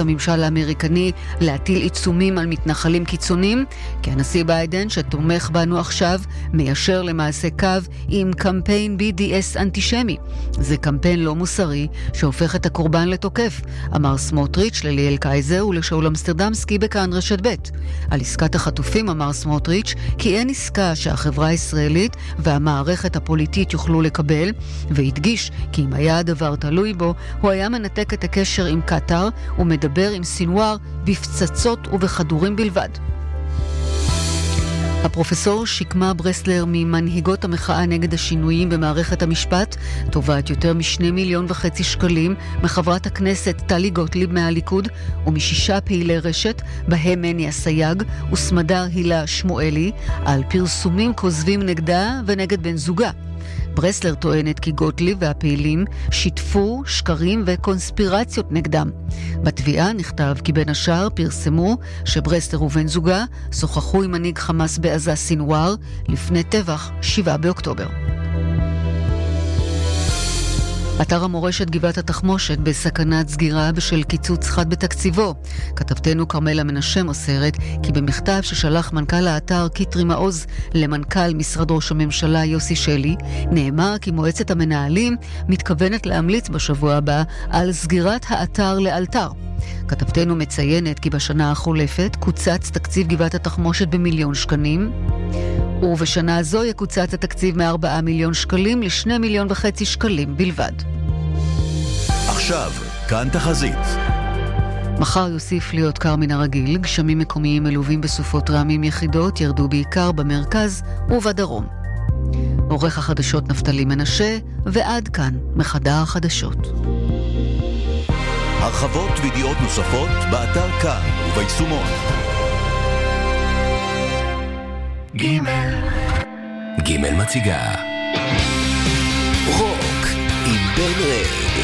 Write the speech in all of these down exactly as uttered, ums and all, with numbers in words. הממשל האמריקני להטיל עיצומים על מתנחלים קיצוניים, כי הנשיא ביידן שתומך בנו עכשיו מיישר למעשה קו עם קמפיין בי די אס אנטישמי. זה קמפיין לא מוסרי שהופך את הקורבן לתוקף, אמר סמוטריץ' לליאל קייזר ולשאול אמסטרדמסקי בכאן רשת בית. על עסקת החטופים אמר סמוטריץ' כי אין עסקה שהחברה הישראלית והמערכת הפוליטית יוכלו לקבל, והדגיש כי אם היה הדבר תלוי בו הוא היה מנתק את הקשר עם קטר ומדבר מדבר עם סינואר בפצצות ובחדורים בלבד. הפרופסור שיקמה ברסלר ממנהיגות המחאה נגד השינויים במערכת המשפט תובעת יותר משני מיליון וחצי שקלים מחברת הכנסת טליגות ליב מהליכוד ומשישה פעילי רשת בהם מני הסייג וסמדר הילה שמואלי על פרסומים כוזבים נגדה ונגד בן זוגה. ברסלר טוענת כי גוטליב והפעילים שיתפו שקרים וקונספירציות נגדם. בתביעה נכתב כי בין השאר פרסמו שברסלר ובן זוגה שוחחו עם מנהיג חמאס בעזה סינואר לפני טבח שבעה באוקטובר. אתר המורשת גבעת התחמושת בסכנת סגירה בשל קיצוץ חד בתקציבו. כתבתנו קרמלה מנשה מוסרת כי במכתב ששלח מנכ"ל האתר קיטרי מעוז למנכ"ל משרד ראש הממשלה יוסי שלי, נאמר כי מועצת המנהלים מתכוונת להמליץ בשבוע הבא על סגירת האתר לאלתר. כתבתנו מציינת כי בשנה החולפת קוצץ תקציב גבעת התחמושת במיליון שקלים, ובשנה הזו יקוצץ התקציב מארבעה מיליון שקלים לשני מיליון וחצי שקלים בלבד. עכשיו, כאן תחזית. מחר יוסיף להיות קר מן הרגיל, גשמים מקומיים מלווים בסופות רעמים יחידות ירדו בעיקר במרכז ובדרום. עורך החדשות נפתלי מנשה, ועד כאן מחדר החדשות. הרחבות וידיעות נוספות באתר כאן וביישומון. גימל גימל מציגה רוק עם בן רד.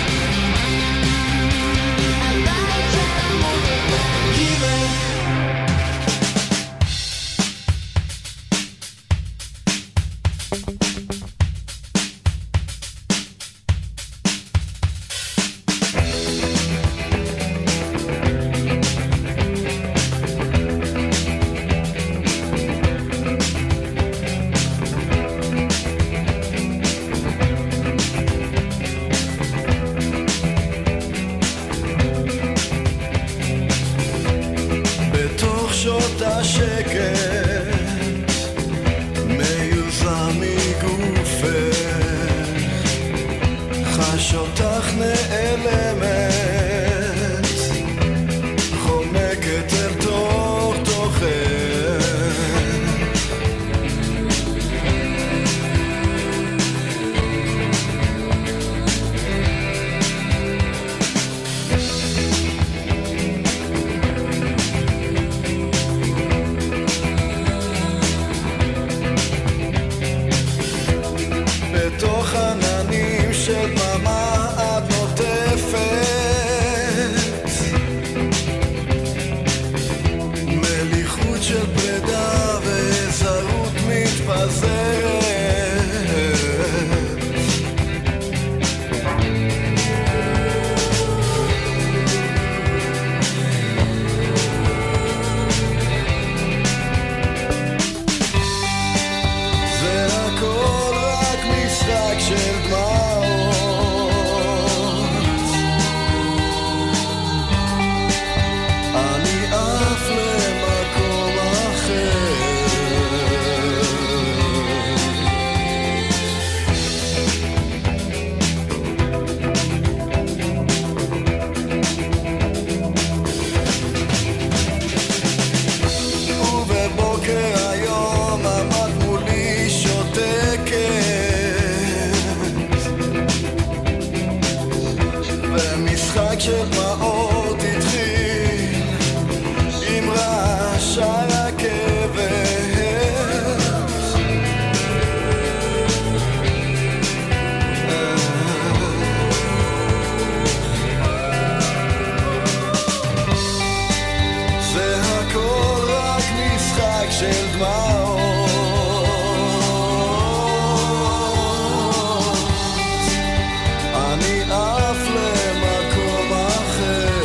אני אף למקום אחר.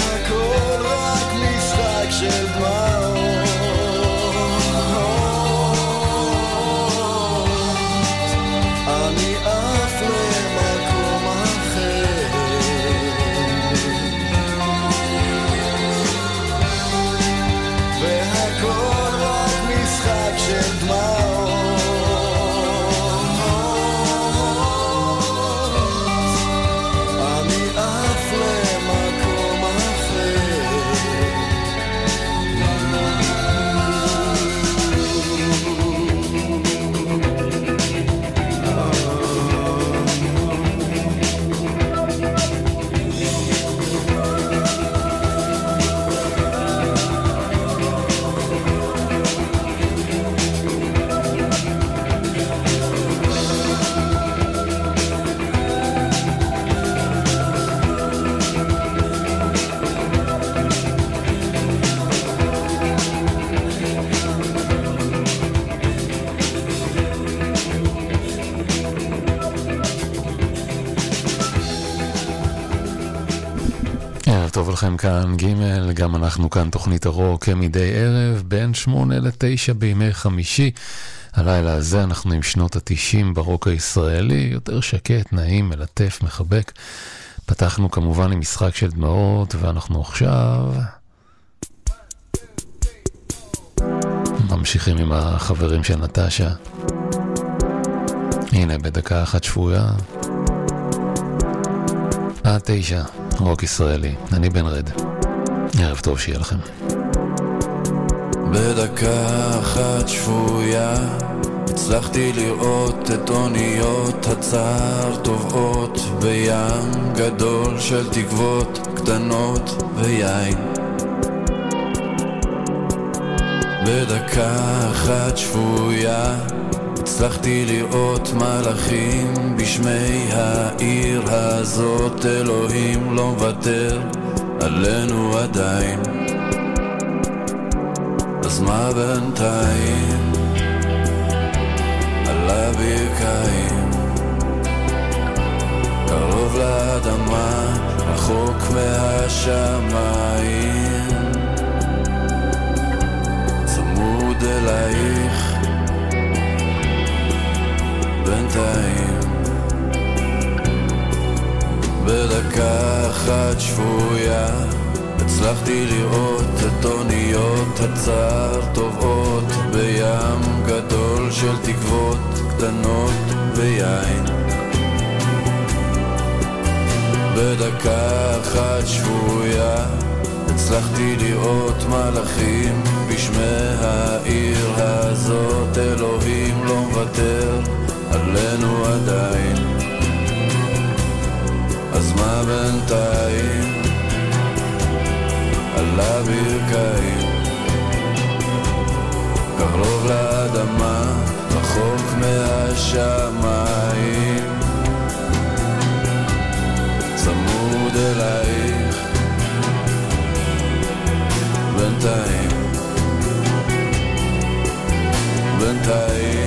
הכל רק משחק של דמעות אני אף למקום אחר והכל רק משחק של דמעות טוב לכם כאן ג' גם אנחנו כאן תוכנית הרוק מדי ערב בין שמונה לתשע בימי חמישי. הלילה הזה אנחנו עם שנות התשעים ברוק הישראלי, יותר שקט, נעים, מלטף, מחבק. פתחנו כמובן עם משחק של דמעות ואנחנו עכשיו ממשיכים עם החברים של נטשה. הנה בדקה אחת שפויה עד תשע, רוק ישראלי, אני בן רד. ערב טוב שיהיה לכם. בדקה אחת שפויה הצלחתי לראות את אוניות הצער טובעות בים גדול של תקוות קטנות ויין. בדקה אחת שפויה הצלחתי לראות מלאכים בשמי העיר הזאת אלוהים לא מוותר עלינו עדיין אז מה בינתיים על הברכיים קרוב לאדמה רחוק מהשמיים צמוד אלייך בינתיים בדקה אחת שפויה הצלחתי לראות את אוניות הצער טובעות בים גדול של תקוות קטנות ויין בדקה אחת שפויה הצלחתי לראות מלאכים בשמי העיר הזאת אלוהים לא מוותר עלינו עדיין אז מה בינתיים על הברכיים קרוב לאדמה רחוק מהשמיים צמוד אלייך בינתיים בינתיים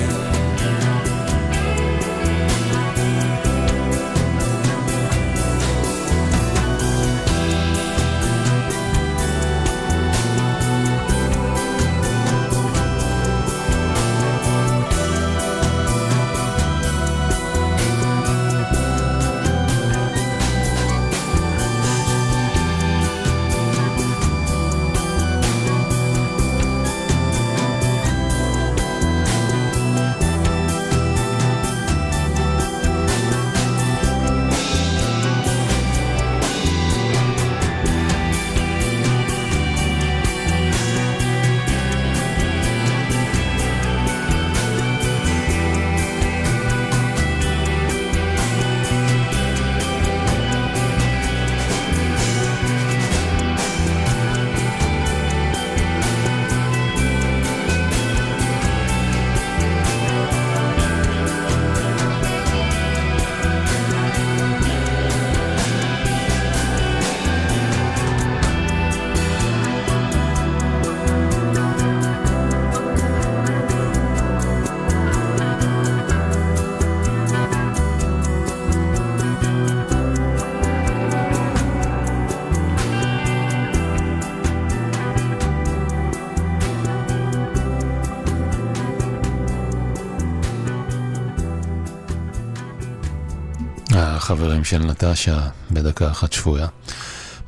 החברים של נטשה בדקה אחת שפויה.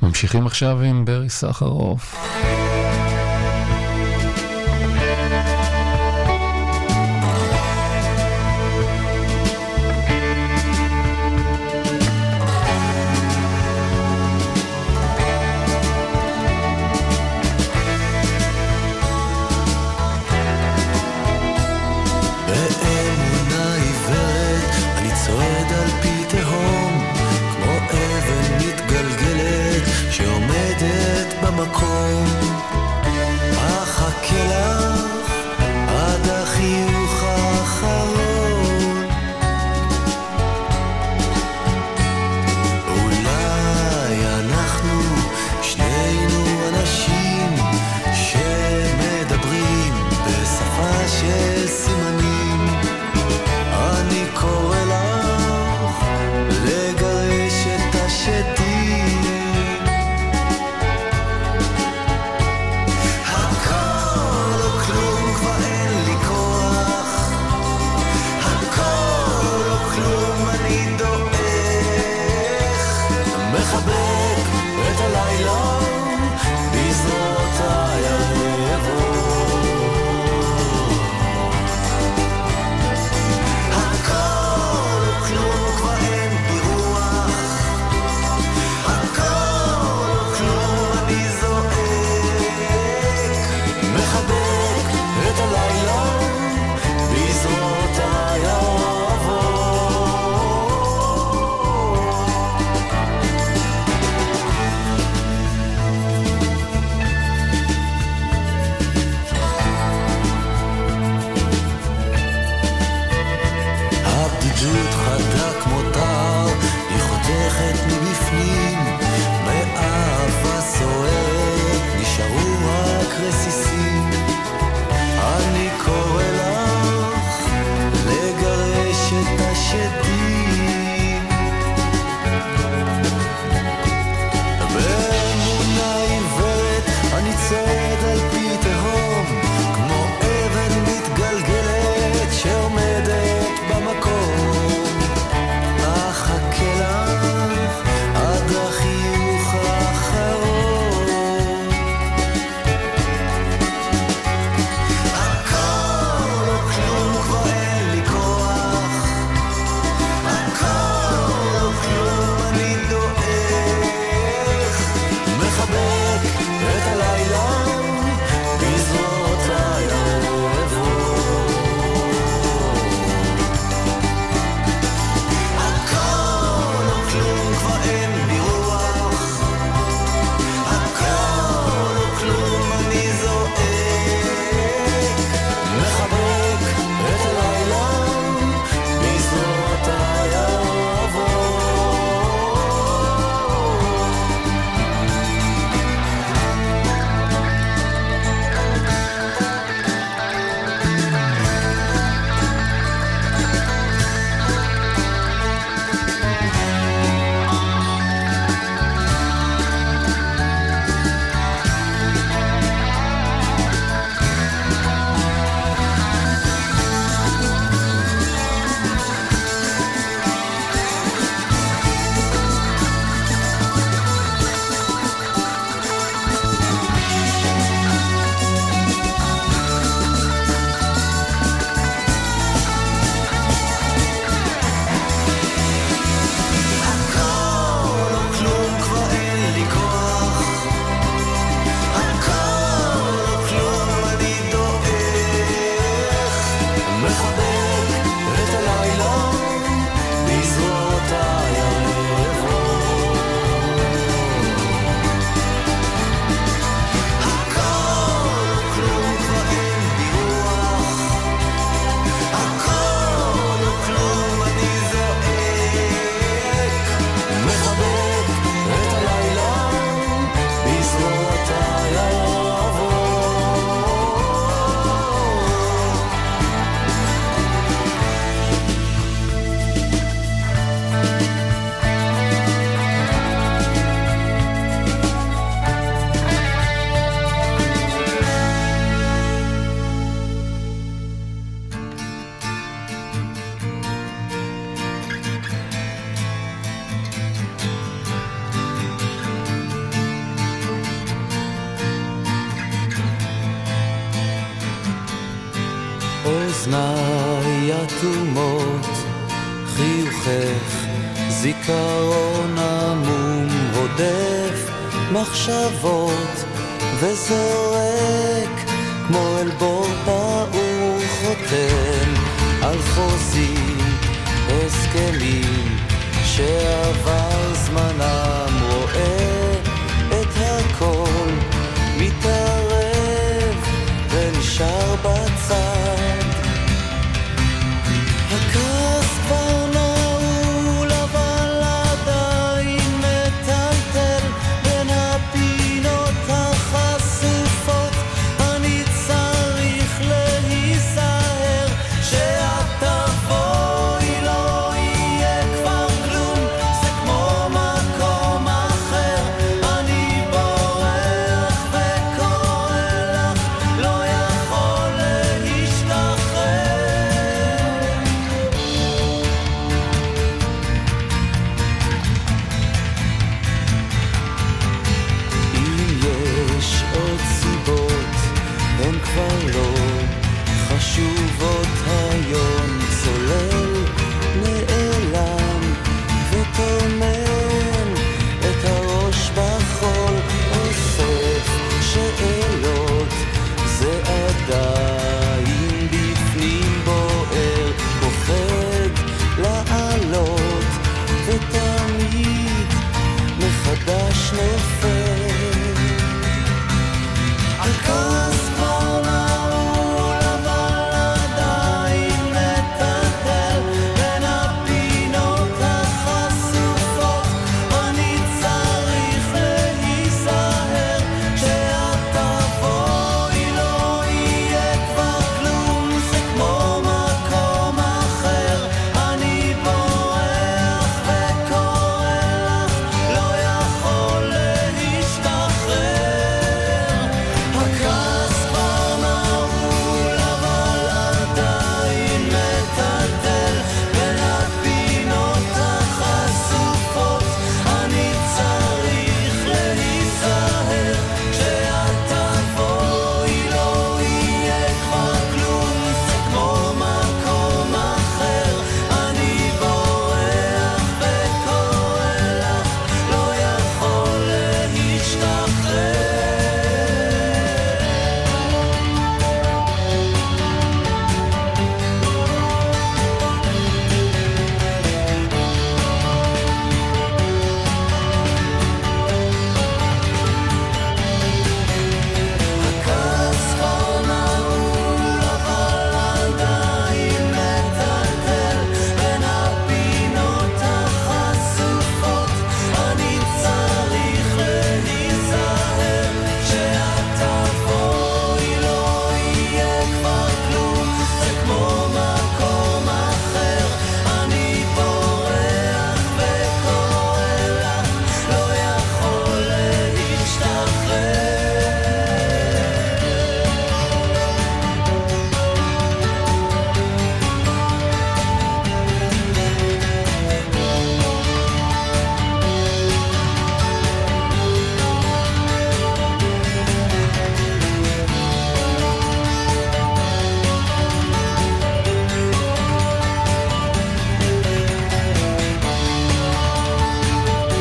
ממשיכים עכשיו עם ברי סחרוף. Come אוזניי אטומות, חיוכך זיכרון עמום הודף מחשבות וזורק כמו אל בור פעור חותם על חוזים הסכמים שעבר זמנם רואה את הכל מתערב ונשאר בצד הכעס כבר נעול אבל עדיין מטלטל בין הפינות החשופות אני צריך להיזהר שאת תבואי לא יהיה כבר כלום זה כמו מקום אחר אני בורח וקורא לך לא יכול להשתחרר אם יש עוד סיבות הן כבר לא חשובות היום צולל נעלם וטומן את הראש בחול אוסף שאלות זה עדיין בפנים בוער פוחד לעלות ותמיד מחדש נופל הכעס כבר נעול אבל עדיין מטלטל בין הפינות החשופות אני צריך להיזהר כשאת תבואי לא יהיה כבר כלום זה כמו מקום אחר אני בורח וקורא לך לא יכול להשתחרר הכעס כבר נעול אבל עדיין מטלטל בין הפינות החשופות אני צריך להיזהר כשאת תבואי לא יהיה כבר כלום זה כמו מקום אחר אני בורח וקורא לך לא יכול להשתחרר הכעס כבר נעול אבל עדיין מטלטל בין הפינות החשופות אני צריך להיזהר כשאת תבואי לא יהיה כבר כלום זה כמו מקום אחר אני בורח וקורא לך לא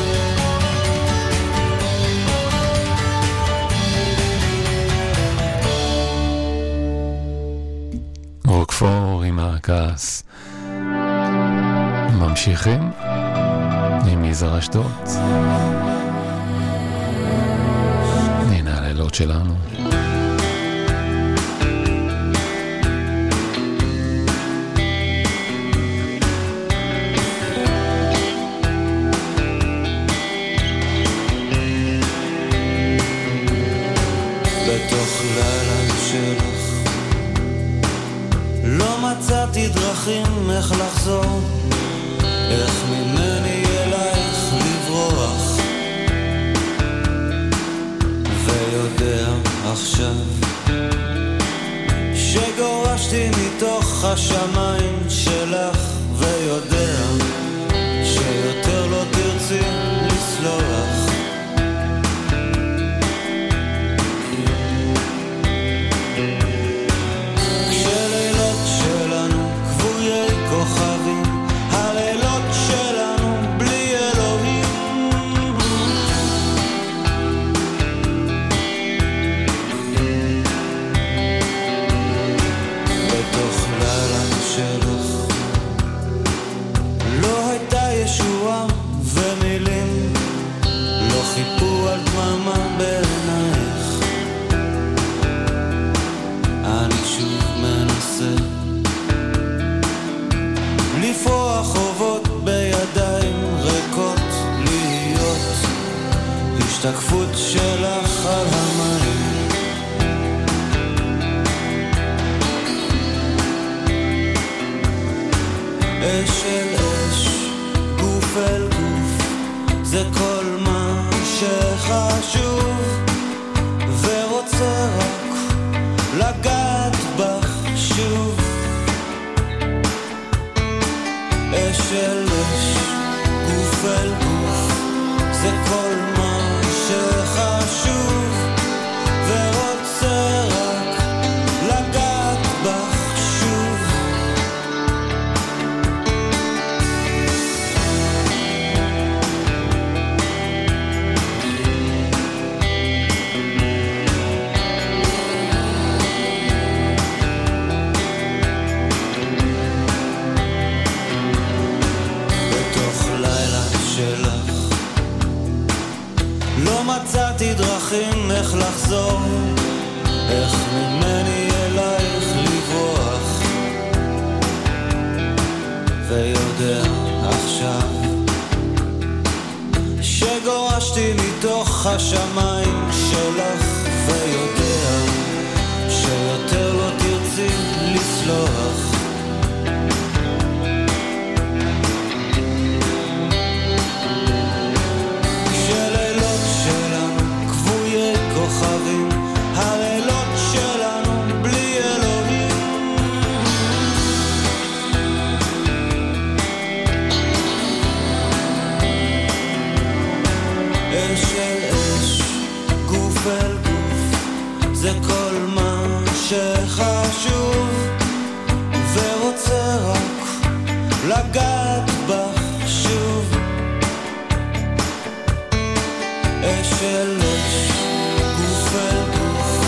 יכול להשתחרר רוקפור עם הכעס. ממשיכים עם יזהר אשדוד. הנה הלילות שלנו. בתוך לילה שלך לא מצאתי דרכים איך לחזור איך ממני אלייך לברוח ויודע עכשיו שגורשתי מתוך השמיים שלך ויודע שיותר לא תרצי לסלוח כשלילות של שוב ורוצה רק לגעת בך שוב אש אל אש גוף אל גוף זה כל מה שחשוב ורוצה רק לגעת בך שוב בתוך לילה שלך לא מצאתי דרכים איך לחזור איך ממני אלייך לברוח ויודע עכשיו שגורשתי מתוך השמיים שלך ויודע שיותר לא תרצי לסלוח כשלילות שלנו כבויי כוכבים הלילות שלנו בלי אלוהים אש אל אש גוף אל גוף זה כל מה שחשוב ורוצה רק לגעת בך שוב אש אל אש גוף אל גוף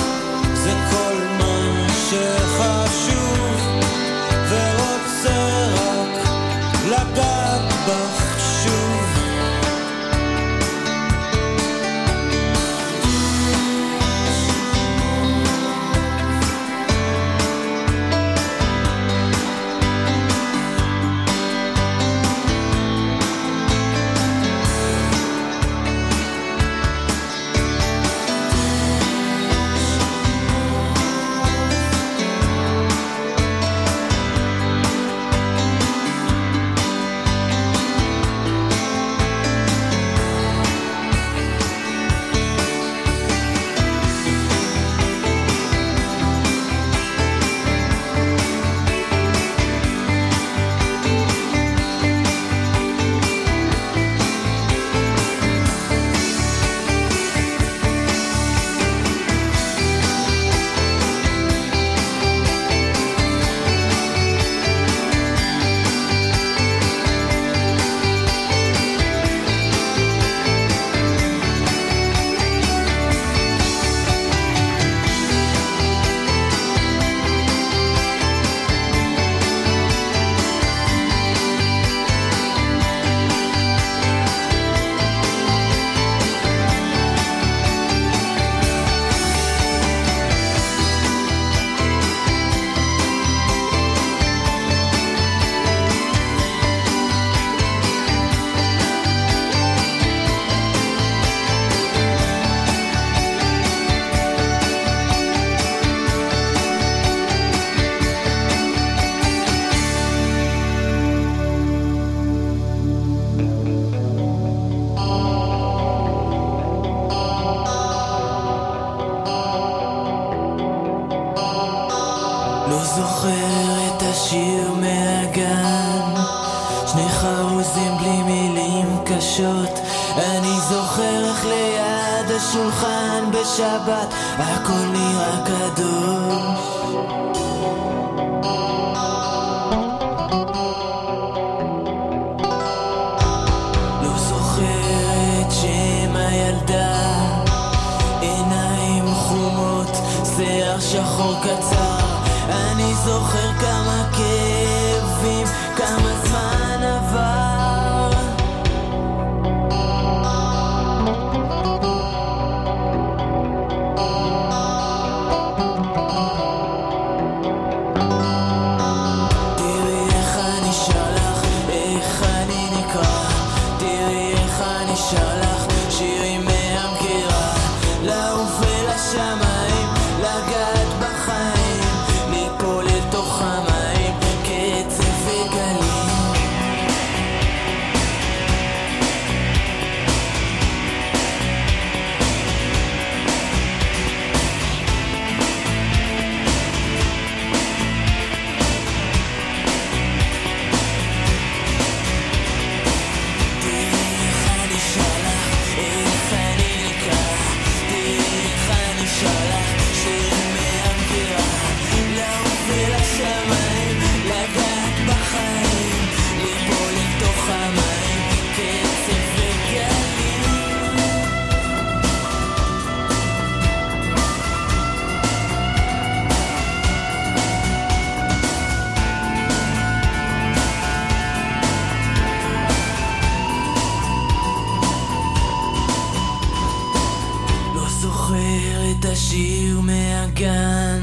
זה כל מה שחשוב ורוצה רק לגעת בך שוב את השיר מהגן,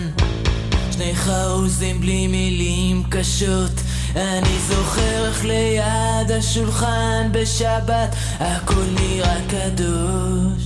שני חרוזים בלי מילים קשות. אני זוכר איך ליד השולחן בשבת הכל נראה קדוש.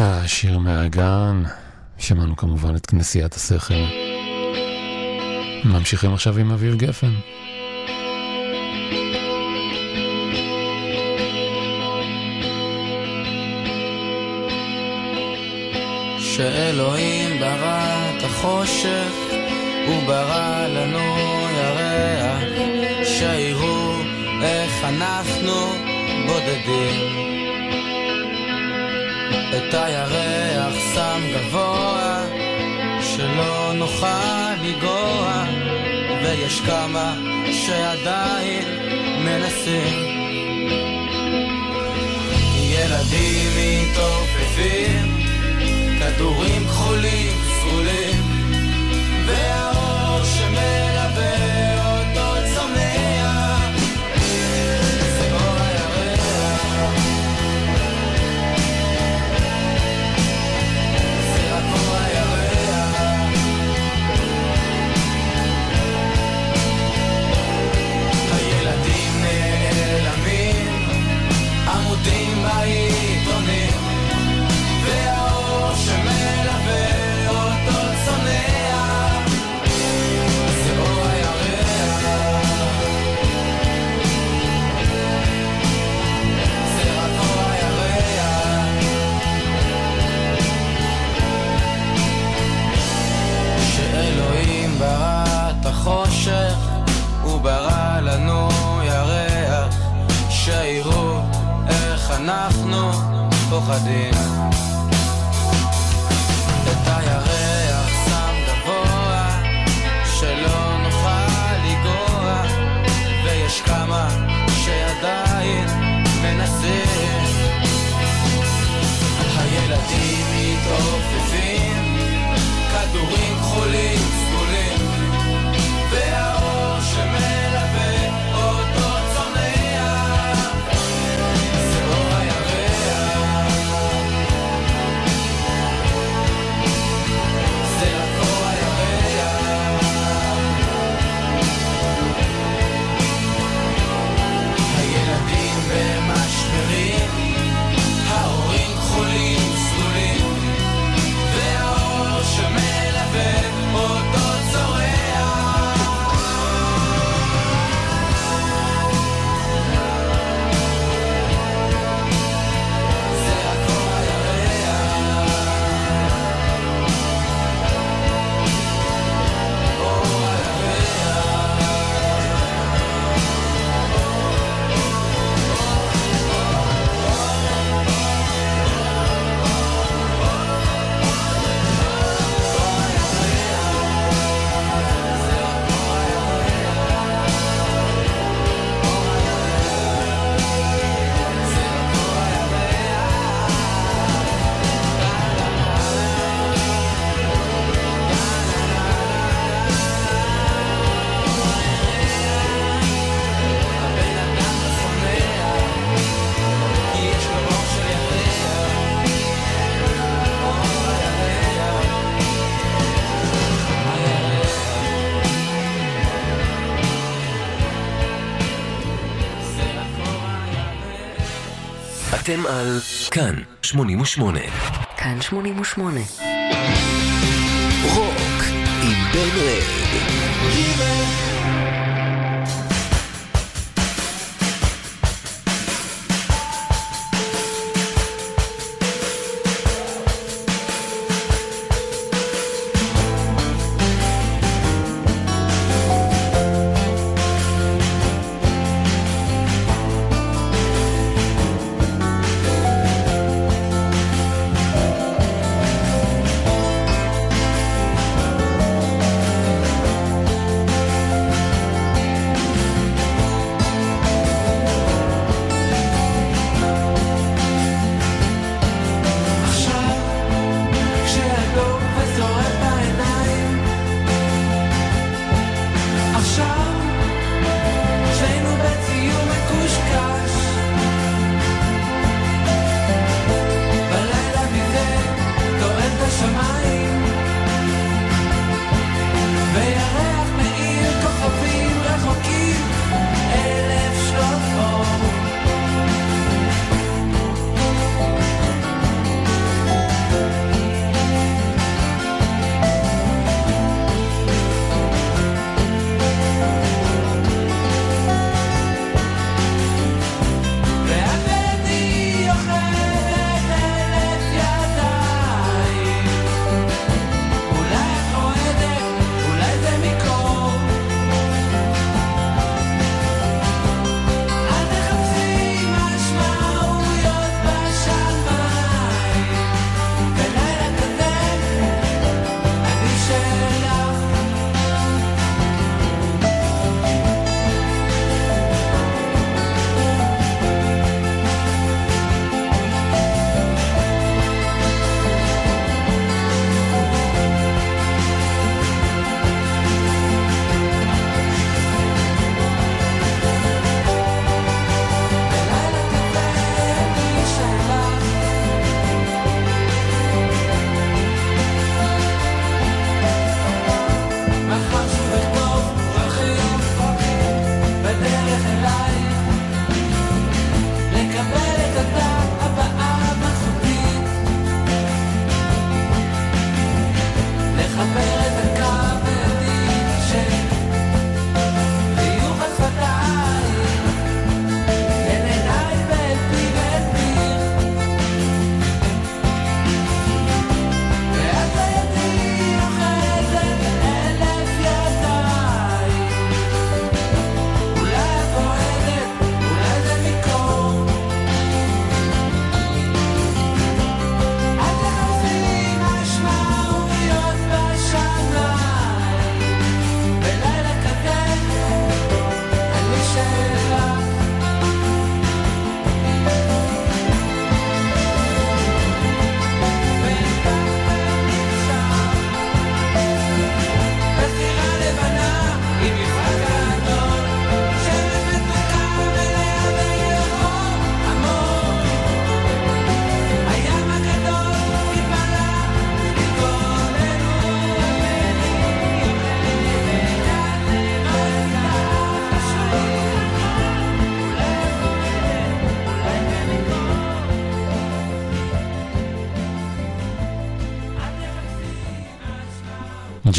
השיר מהגן, שמענו כמובן את כנסיית השכל. ממשיכים עכשיו עם אביב גפן. שאלוהים ברא את החושך, הוא ברא לנו ירח, שיראו איך אנחנו בודדים. את הירח שם גבוה, שלא נוכל לגוע, ויש כמה שעדיין מנסים. ילדים מתעופפים, כדורים כחולים סגולים, והאור שמלווה אותו צמח. אנחנו פוחדים. את הירח שם גבוה, שלא נוכל לגוע, ויש כמה שעדיין מנסים. הילדים מתעופפים, כדורים כחולים סגולים, והאור שמלווה אותו צונח. Oh, yeah. אתם על כאן שמונים ושמונה. כאן שמונים ושמונה. רוק עם בן רד.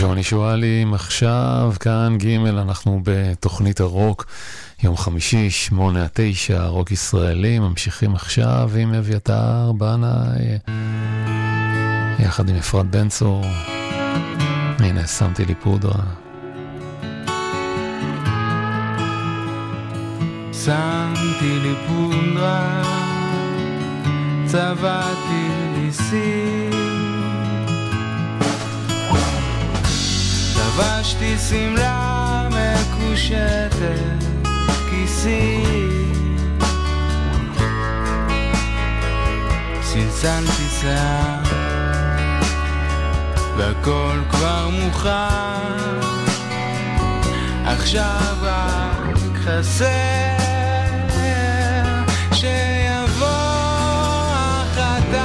ג'וני שואלים עכשיו, כאן גימל, אנחנו בתוכנית הרוק, יום חמישי, שמונה עד תשע, רוק ישראלי, ממשיכים עכשיו עם אביתר בנאי, יחד עם אפרת בנצור, הנה, שמתי לי פודרה. שמתי לי פודרה, צבעתי לי סיר, לבשתי שמלה מקושטת כיסי, צלצלתי שיער והכל כבר מוכן, עכשיו רק חסר שיבוא החדש.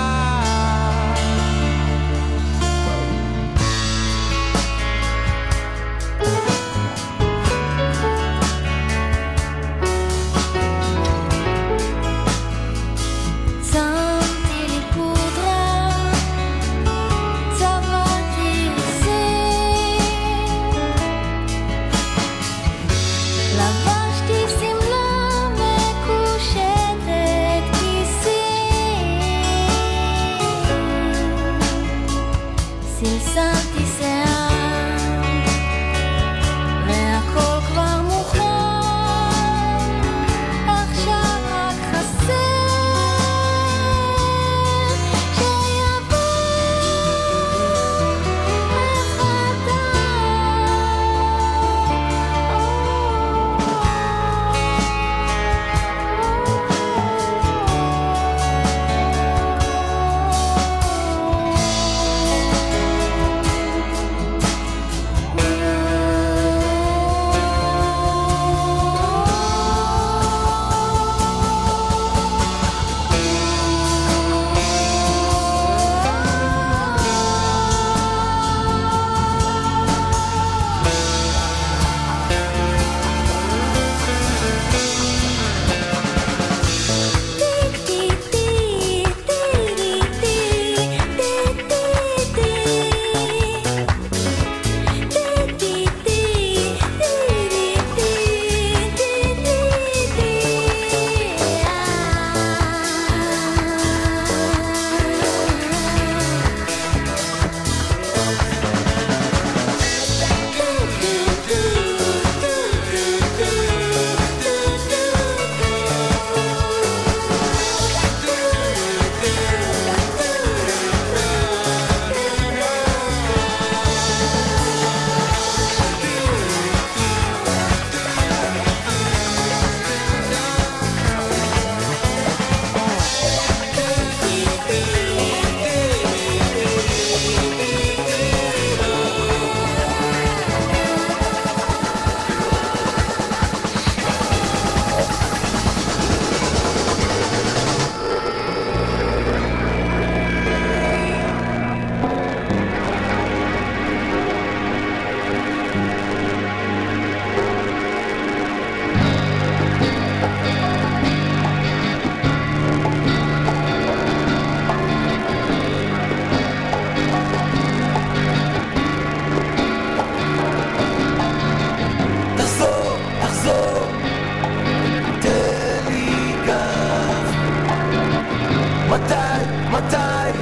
מתי, מתי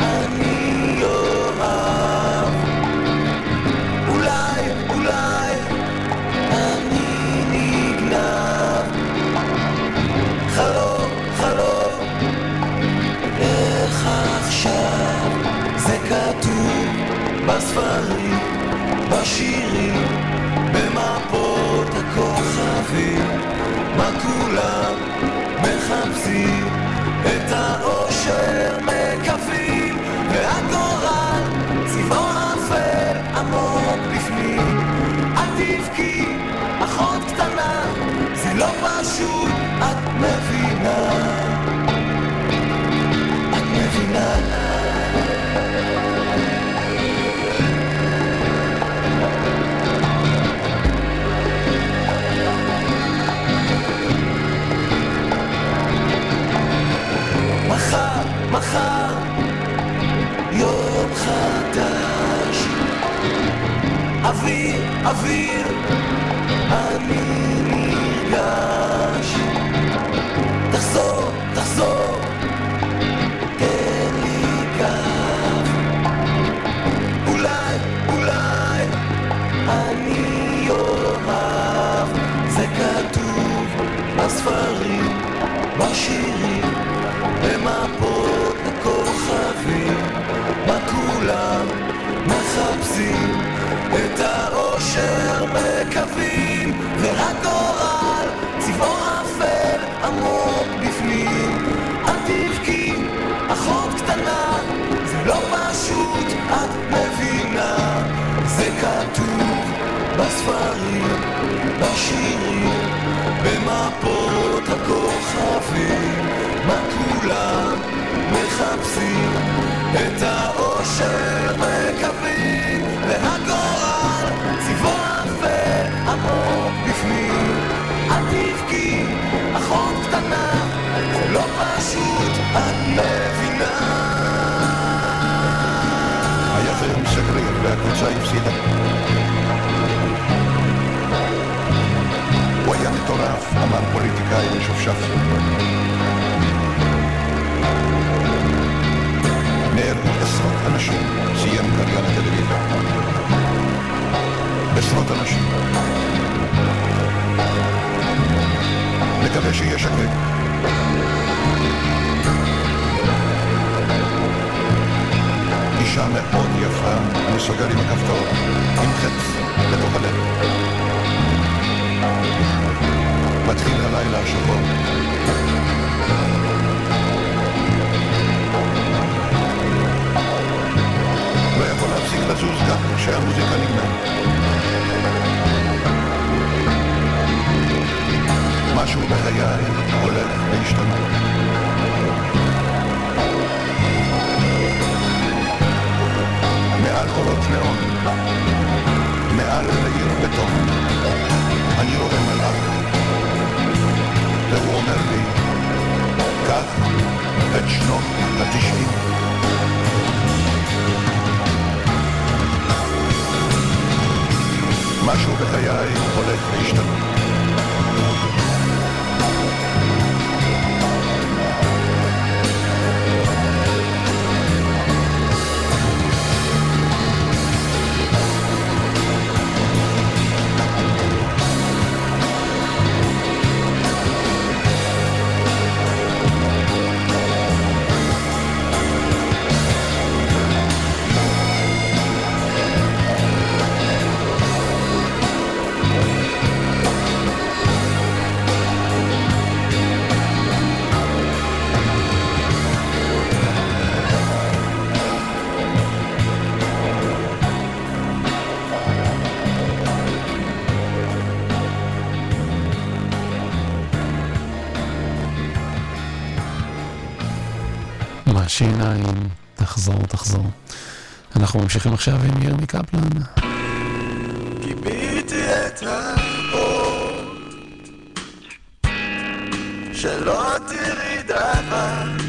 אני אוהב? אולי, אולי אני נגנב. חלום, חלום, איך עכשיו? זה כתוב בספרים, בשירים, במפות הכוכבים. מה כולם מחפשים? את האושר מקפים, והגורל צבעו אפל עמוק בפנים. את תבכי, אחות קטנה, זה לא פשוט, את מבינה, את מבינה. מחר, מחר, יום חדש. אוויר, אוויר, אני נרגש. תחזור, תחזור, תן לי גב. אולי, אולי, אני אוהב. זה כתוב בספרים, בשירים, במפות הכוכבים. מה כולם מחפשים? את האושר מקווים, והגורל צבעו אפל עמוק בפנים. את תבכי, אחות קטנה, זה לא פשוט, את מבינה. זה כתוב בספרים, בשירים, במפות הכוכבים. מה כולם מחפשים? את האושר מקווים, והגורל צבעו אפל עמוק בפנים. את תבכי, אחות קטנה, זה לא פשוט, את מבינה. היה חרם שגריר והקבוצה הפסידה. הוא היה מטורף, אמר פוליטיקאי משופשף. נהרגו עשרות אנשים, סיים קריירה טלוויזיה. עשרות אנשים. נקווה שיהיה שקט. אישה מאוד יפה, אני סוגר עם הכפתור, עם חץ לתוך הלב. מתחיל הלילה השחור. לא יכול להפסיק לזוז גם כשהמוזיקה נגמר. משהו בחיי הולך להשתנות. מעל אורות נאון, מעל לעיר בטון, אני רואה מלאך, והוא אומר לי, קח את שנות התשעים. משהו בחיי הולך להשתנות. שיניים, תחזור, תחזור. אנחנו ממשיכים עכשיו עם ירמי קפלן. גיביתי את הרבות שלא תראי דבר,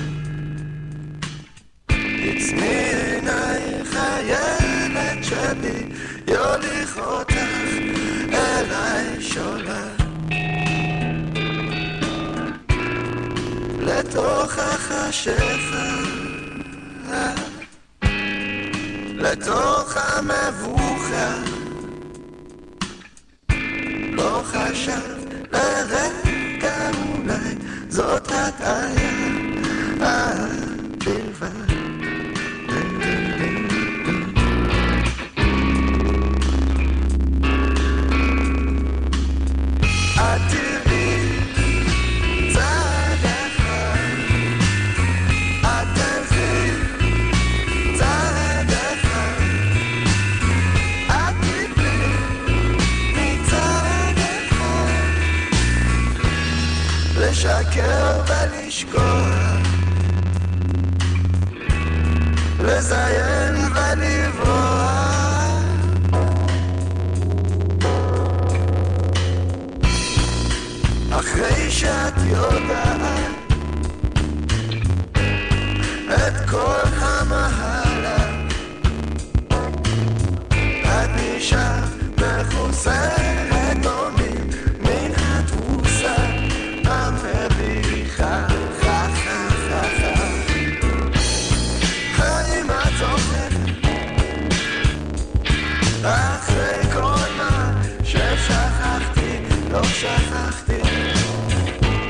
עצמי עינייך הילד שבי יוליך אותך אליי שולה לת לתוך השפע, לתוך המבוכה, לא חשבת לרגע אולי זאת הטעיה בלבד. שקר ולשכוח, לזיין ולברוח, אחרי שאת יודעת את כל המהלה, את נשאר מחוסרת עומים מן התבוסה המביכה. האם את זוכרת אחרי כל מה ששכחתי, לא שכחתי,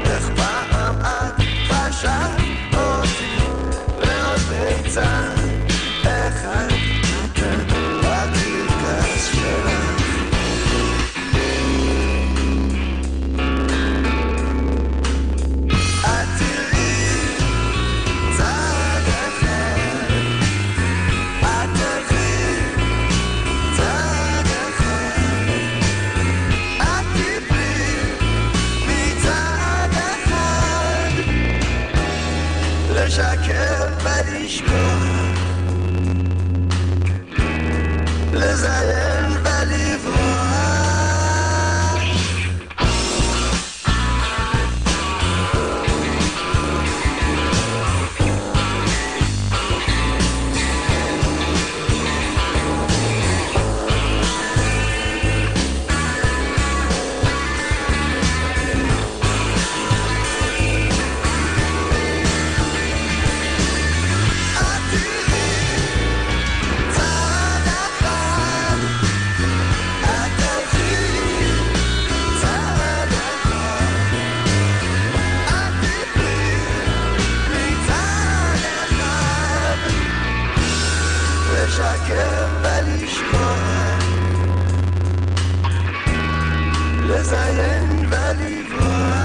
איך פעם את פשעת אותי לעוד ביצה אחד בברכס שלך. לזיין ולברוח.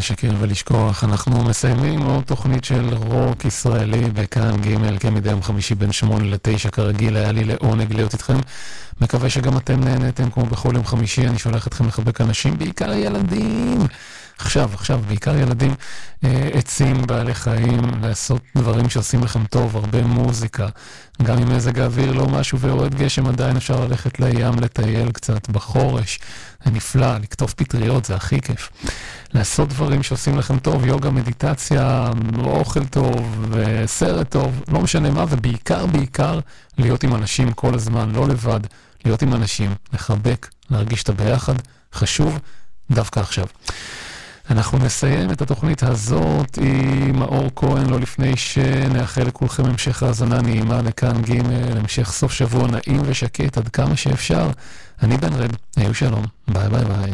שקר ולשכוח. אנחנו מסיימים עוד תוכנית של רוק ישראלי בכאן ג' כמדי יום חמישי בין שמונה לתשע כרגיל. היה לי לעונג להיות איתכם, מקווה שגם אתם נהנתם כמו בכל יום חמישי. אני שולח אתכם לחבק אנשים, בעיקר ילדים, עכשיו, עכשיו, בעיקר ילדים, עצים, בעלי חיים, לעשות דברים שעושים לכם טוב, הרבה מוזיקה. גם עם מזג האוויר, לא משהו, ועוד גשם, עדיין אפשר ללכת לים, לטייל קצת בחורש. זה נפלא, לכתוב פטריות, זה הכי כיף. לעשות דברים שעושים לכם טוב, יוגה, מדיטציה, אוכל טוב, סרט טוב, לא משנה מה, ובעיקר, בעיקר, להיות עם אנשים כל הזמן, לא לבד, להיות עם אנשים, לחבק, להרגיש את הביחד, חשוב, דווקא עכשיו. אנחנו נסיים את התוכנית הזאת עם מאור כהן, לא לפני שנאחל לכולכם המשך האזנה נעימה לכאן ג', המשך סוף שבוע נעים ושקט עד כמה שאפשר. אני בן רד, היו שלום, ביי ביי ביי.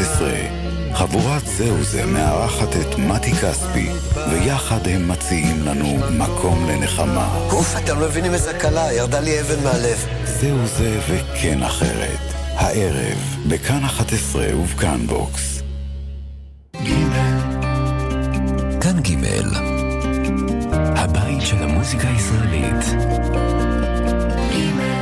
אחת עשרה, חבורת זהו זה מארחת את מתי קספי, ויחד הם מציעים לנו מקום לנחמה. אוף, אתם לא מבינים איזה קלה, ירדה לי אבן מהלב. זהו זה וכן אחרת. הערב, בכאן אחת עשרה ובכאן בוקס. כאן גימל, הבית של המוזיקה הישראלית. גימל.